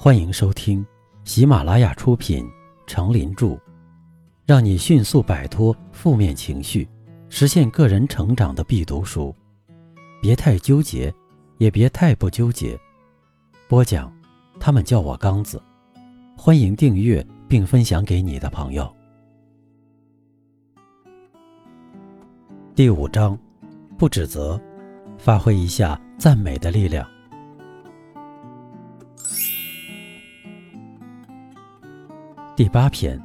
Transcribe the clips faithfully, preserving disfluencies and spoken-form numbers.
欢迎收听喜马拉雅出品《成林著》，让你迅速摆脱负面情绪，实现个人成长的必读书。别太纠结，也别太不纠结。播讲，他们叫我刚子。欢迎订阅并分享给你的朋友。第五章，不指责，发挥一下赞美的力量。第八篇，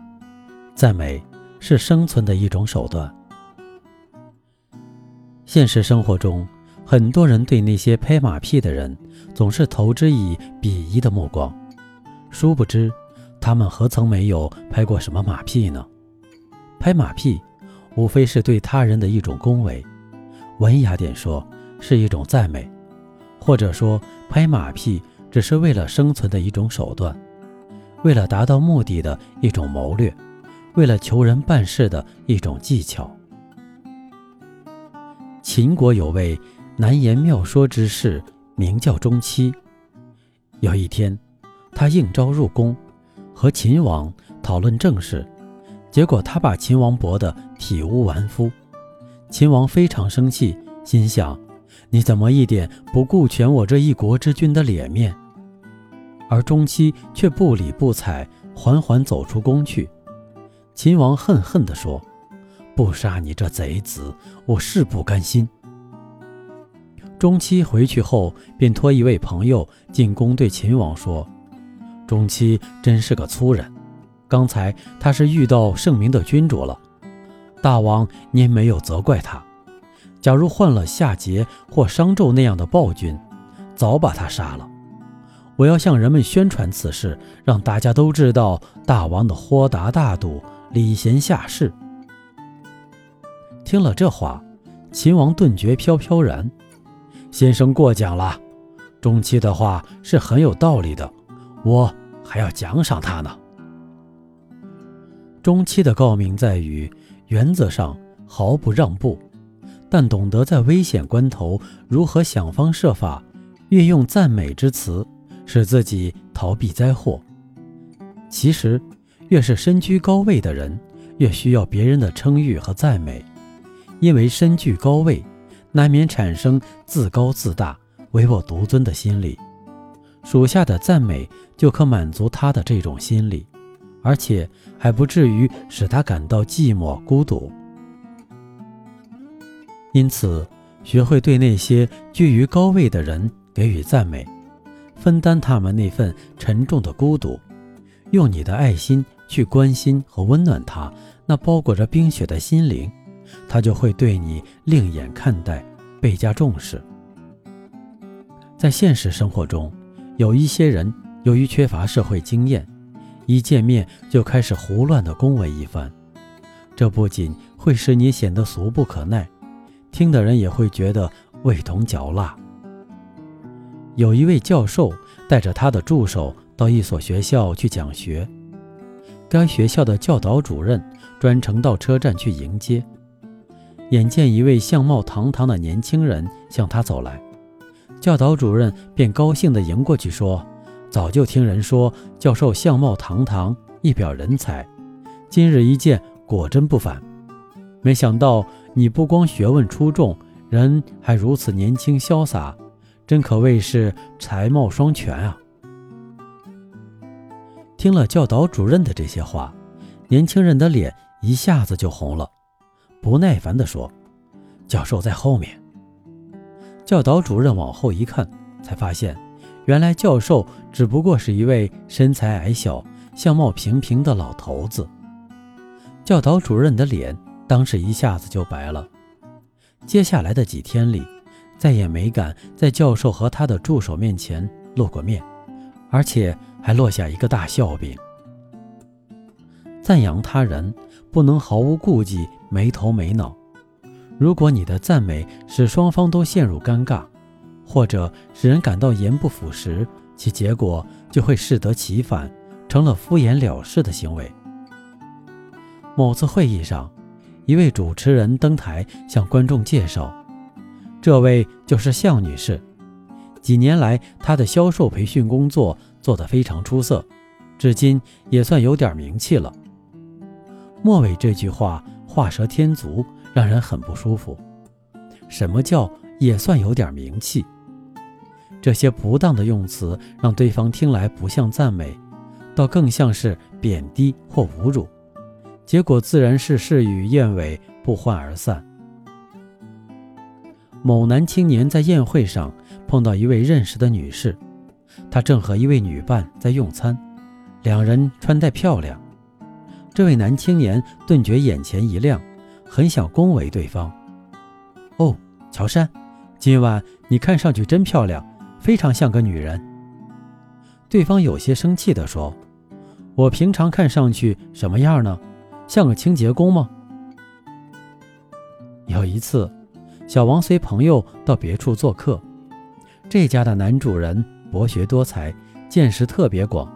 赞美是生存的一种手段。现实生活中，很多人对那些拍马屁的人总是投之以鄙夷的目光，殊不知他们何曾没有拍过什么马屁呢？拍马屁无非是对他人的一种恭维，文雅点说是一种赞美，或者说拍马屁只是为了生存的一种手段，为了达到目的的一种谋略，为了求人办事的一种技巧。秦国有位难言妙说之士，名叫钟期。有一天，他应召入宫，和秦王讨论政事，结果他把秦王驳得体无完肤。秦王非常生气，心想：你怎么一点不顾全我这一国之君的脸面？而钟期却不理不睬，缓缓走出宫去。秦王恨恨地说：不杀你这贼子，我誓不甘心。钟期回去后便托一位朋友进宫，对秦王说：钟期真是个粗人，刚才他是遇到圣明的君主了，大王您没有责怪他，假如换了夏桀或商纣那样的暴君，早把他杀了。我要向人们宣传此事，让大家都知道大王的豁达大度，礼贤下士。听了这话，秦王顿觉飘飘然。先生过奖了，钟期的话是很有道理的，我还要奖赏他呢。钟期的高明在于原则上毫不让步，但懂得在危险关头如何想方设法运用赞美之词，使自己逃避灾祸。其实越是身居高位的人，越需要别人的称誉和赞美，因为身居高位难免产生自高自大、唯我独尊的心理，属下的赞美就可满足他的这种心理，而且还不至于使他感到寂寞孤独。因此学会对那些居于高位的人给予赞美，分担他们那份沉重的孤独，用你的爱心去关心和温暖他那包裹着冰雪的心灵，他就会对你另眼看待，倍加重视。在现实生活中，有一些人由于缺乏社会经验，一见面就开始胡乱地恭维一番，这不仅会使你显得俗不可耐，听的人也会觉得味同嚼蜡。有一位教授带着他的助手到一所学校去讲学，该学校的教导主任专程到车站去迎接，眼见一位相貌堂堂的年轻人向他走来，教导主任便高兴地迎过去说：早就听人说教授相貌堂堂，一表人才，今日一见果真不凡，没想到你不光学问出众，人还如此年轻潇洒，真可谓是才貌双全啊。听了教导主任的这些话，年轻人的脸一下子就红了，不耐烦地说：教授在后面。教导主任往后一看，才发现原来教授只不过是一位身材矮小、相貌平平的老头子。教导主任的脸当时一下子就白了。接下来的几天里，再也没敢在教授和他的助手面前露过面，而且还落下一个大笑柄。赞扬他人不能毫无顾忌，没头没脑。如果你的赞美使双方都陷入尴尬，或者使人感到言不符实，其结果就会适得其反，成了敷衍了事的行为。某次会议上，一位主持人登台向观众介绍：这位就是向女士，几年来他的销售培训工作做得非常出色，至今也算有点名气了。末尾这句话画蛇添足，让人很不舒服。什么叫也算有点名气？这些不当的用词让对方听来不像赞美，倒更像是贬低或侮辱，结果自然是事与愿违，不欢而散。某男青年在宴会上碰到一位认识的女士，他正和一位女伴在用餐，两人穿戴漂亮。这位男青年顿觉眼前一亮，很想恭维对方。哦，乔珊，今晚你看上去真漂亮，非常像个女人。对方有些生气地说，我平常看上去什么样呢？像个清洁工吗？有一次，小王随朋友到别处做客，这家的男主人博学多才，见识特别广。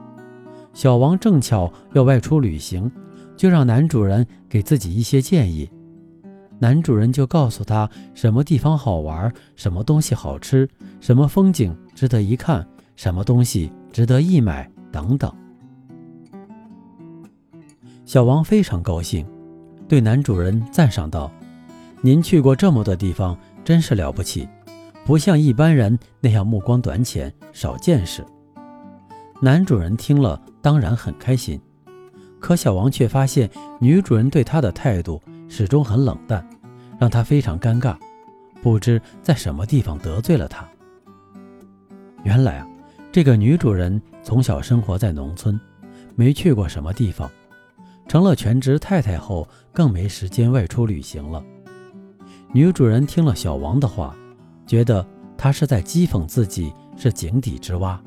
小王正巧要外出旅行，就让男主人给自己一些建议。男主人就告诉他什么地方好玩，什么东西好吃，什么风景值得一看，什么东西值得一买等等。小王非常高兴，对男主人赞赏道，您去过这么多地方，真是了不起，不像一般人那样目光短浅，少见识。男主人听了当然很开心，可小王却发现女主人对他的态度始终很冷淡，让他非常尴尬，不知在什么地方得罪了他。原来啊，这个女主人从小生活在农村，没去过什么地方，成了全职太太后更没时间外出旅行了。女主人听了小王的话，觉得他是在讥讽自己是井底之蛙。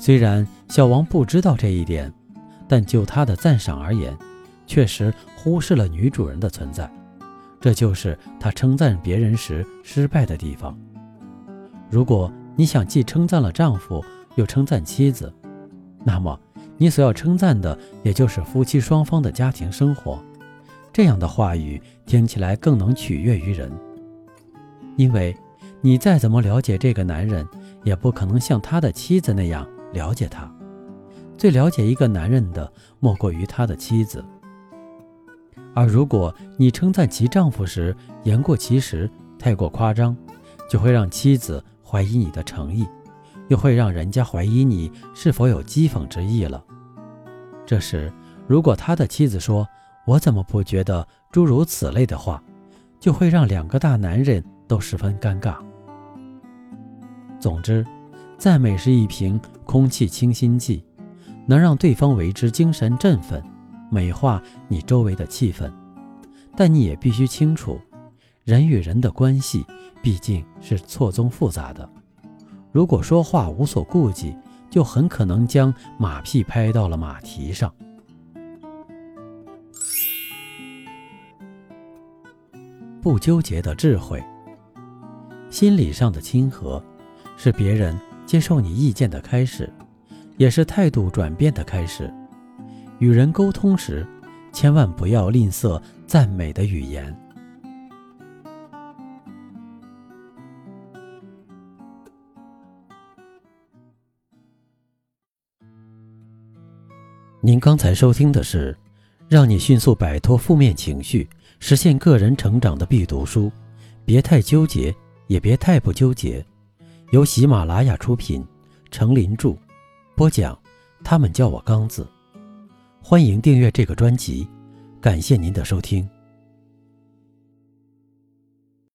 虽然小王不知道这一点，但就他的赞赏而言，确实忽视了女主人的存在，这就是他称赞别人时失败的地方。如果你想既称赞了丈夫又称赞妻子，那么你所要称赞的也就是夫妻双方的家庭生活，这样的话语听起来更能取悦于人。因为你再怎么了解这个男人，也不可能像他的妻子那样了解他。最了解一个男人的莫过于他的妻子。而如果你称赞其丈夫时言过其实，太过夸张，就会让妻子怀疑你的诚意，又会让人家怀疑你是否有讥讽之意了。这时如果他的妻子说，我怎么不觉得，诸如此类的话，就会让两个大男人都十分尴尬。总之，赞美是一瓶空气清新剂，能让对方为之精神振奋，美化你周围的气氛。但你也必须清楚，人与人的关系毕竟是错综复杂的，如果说话无所顾忌，就很可能将马屁拍到了马蹄上。不纠结的智慧。心理上的亲和，是别人接受你意见的开始，也是态度转变的开始。与人沟通时，千万不要吝啬赞美的语言。您刚才收听的是让你迅速摆脱负面情绪，实现个人成长的必读书，别太纠结，也别太不纠结。由喜马拉雅出品，程林著，播讲，他们叫我刚子。欢迎订阅这个专辑，感谢您的收听。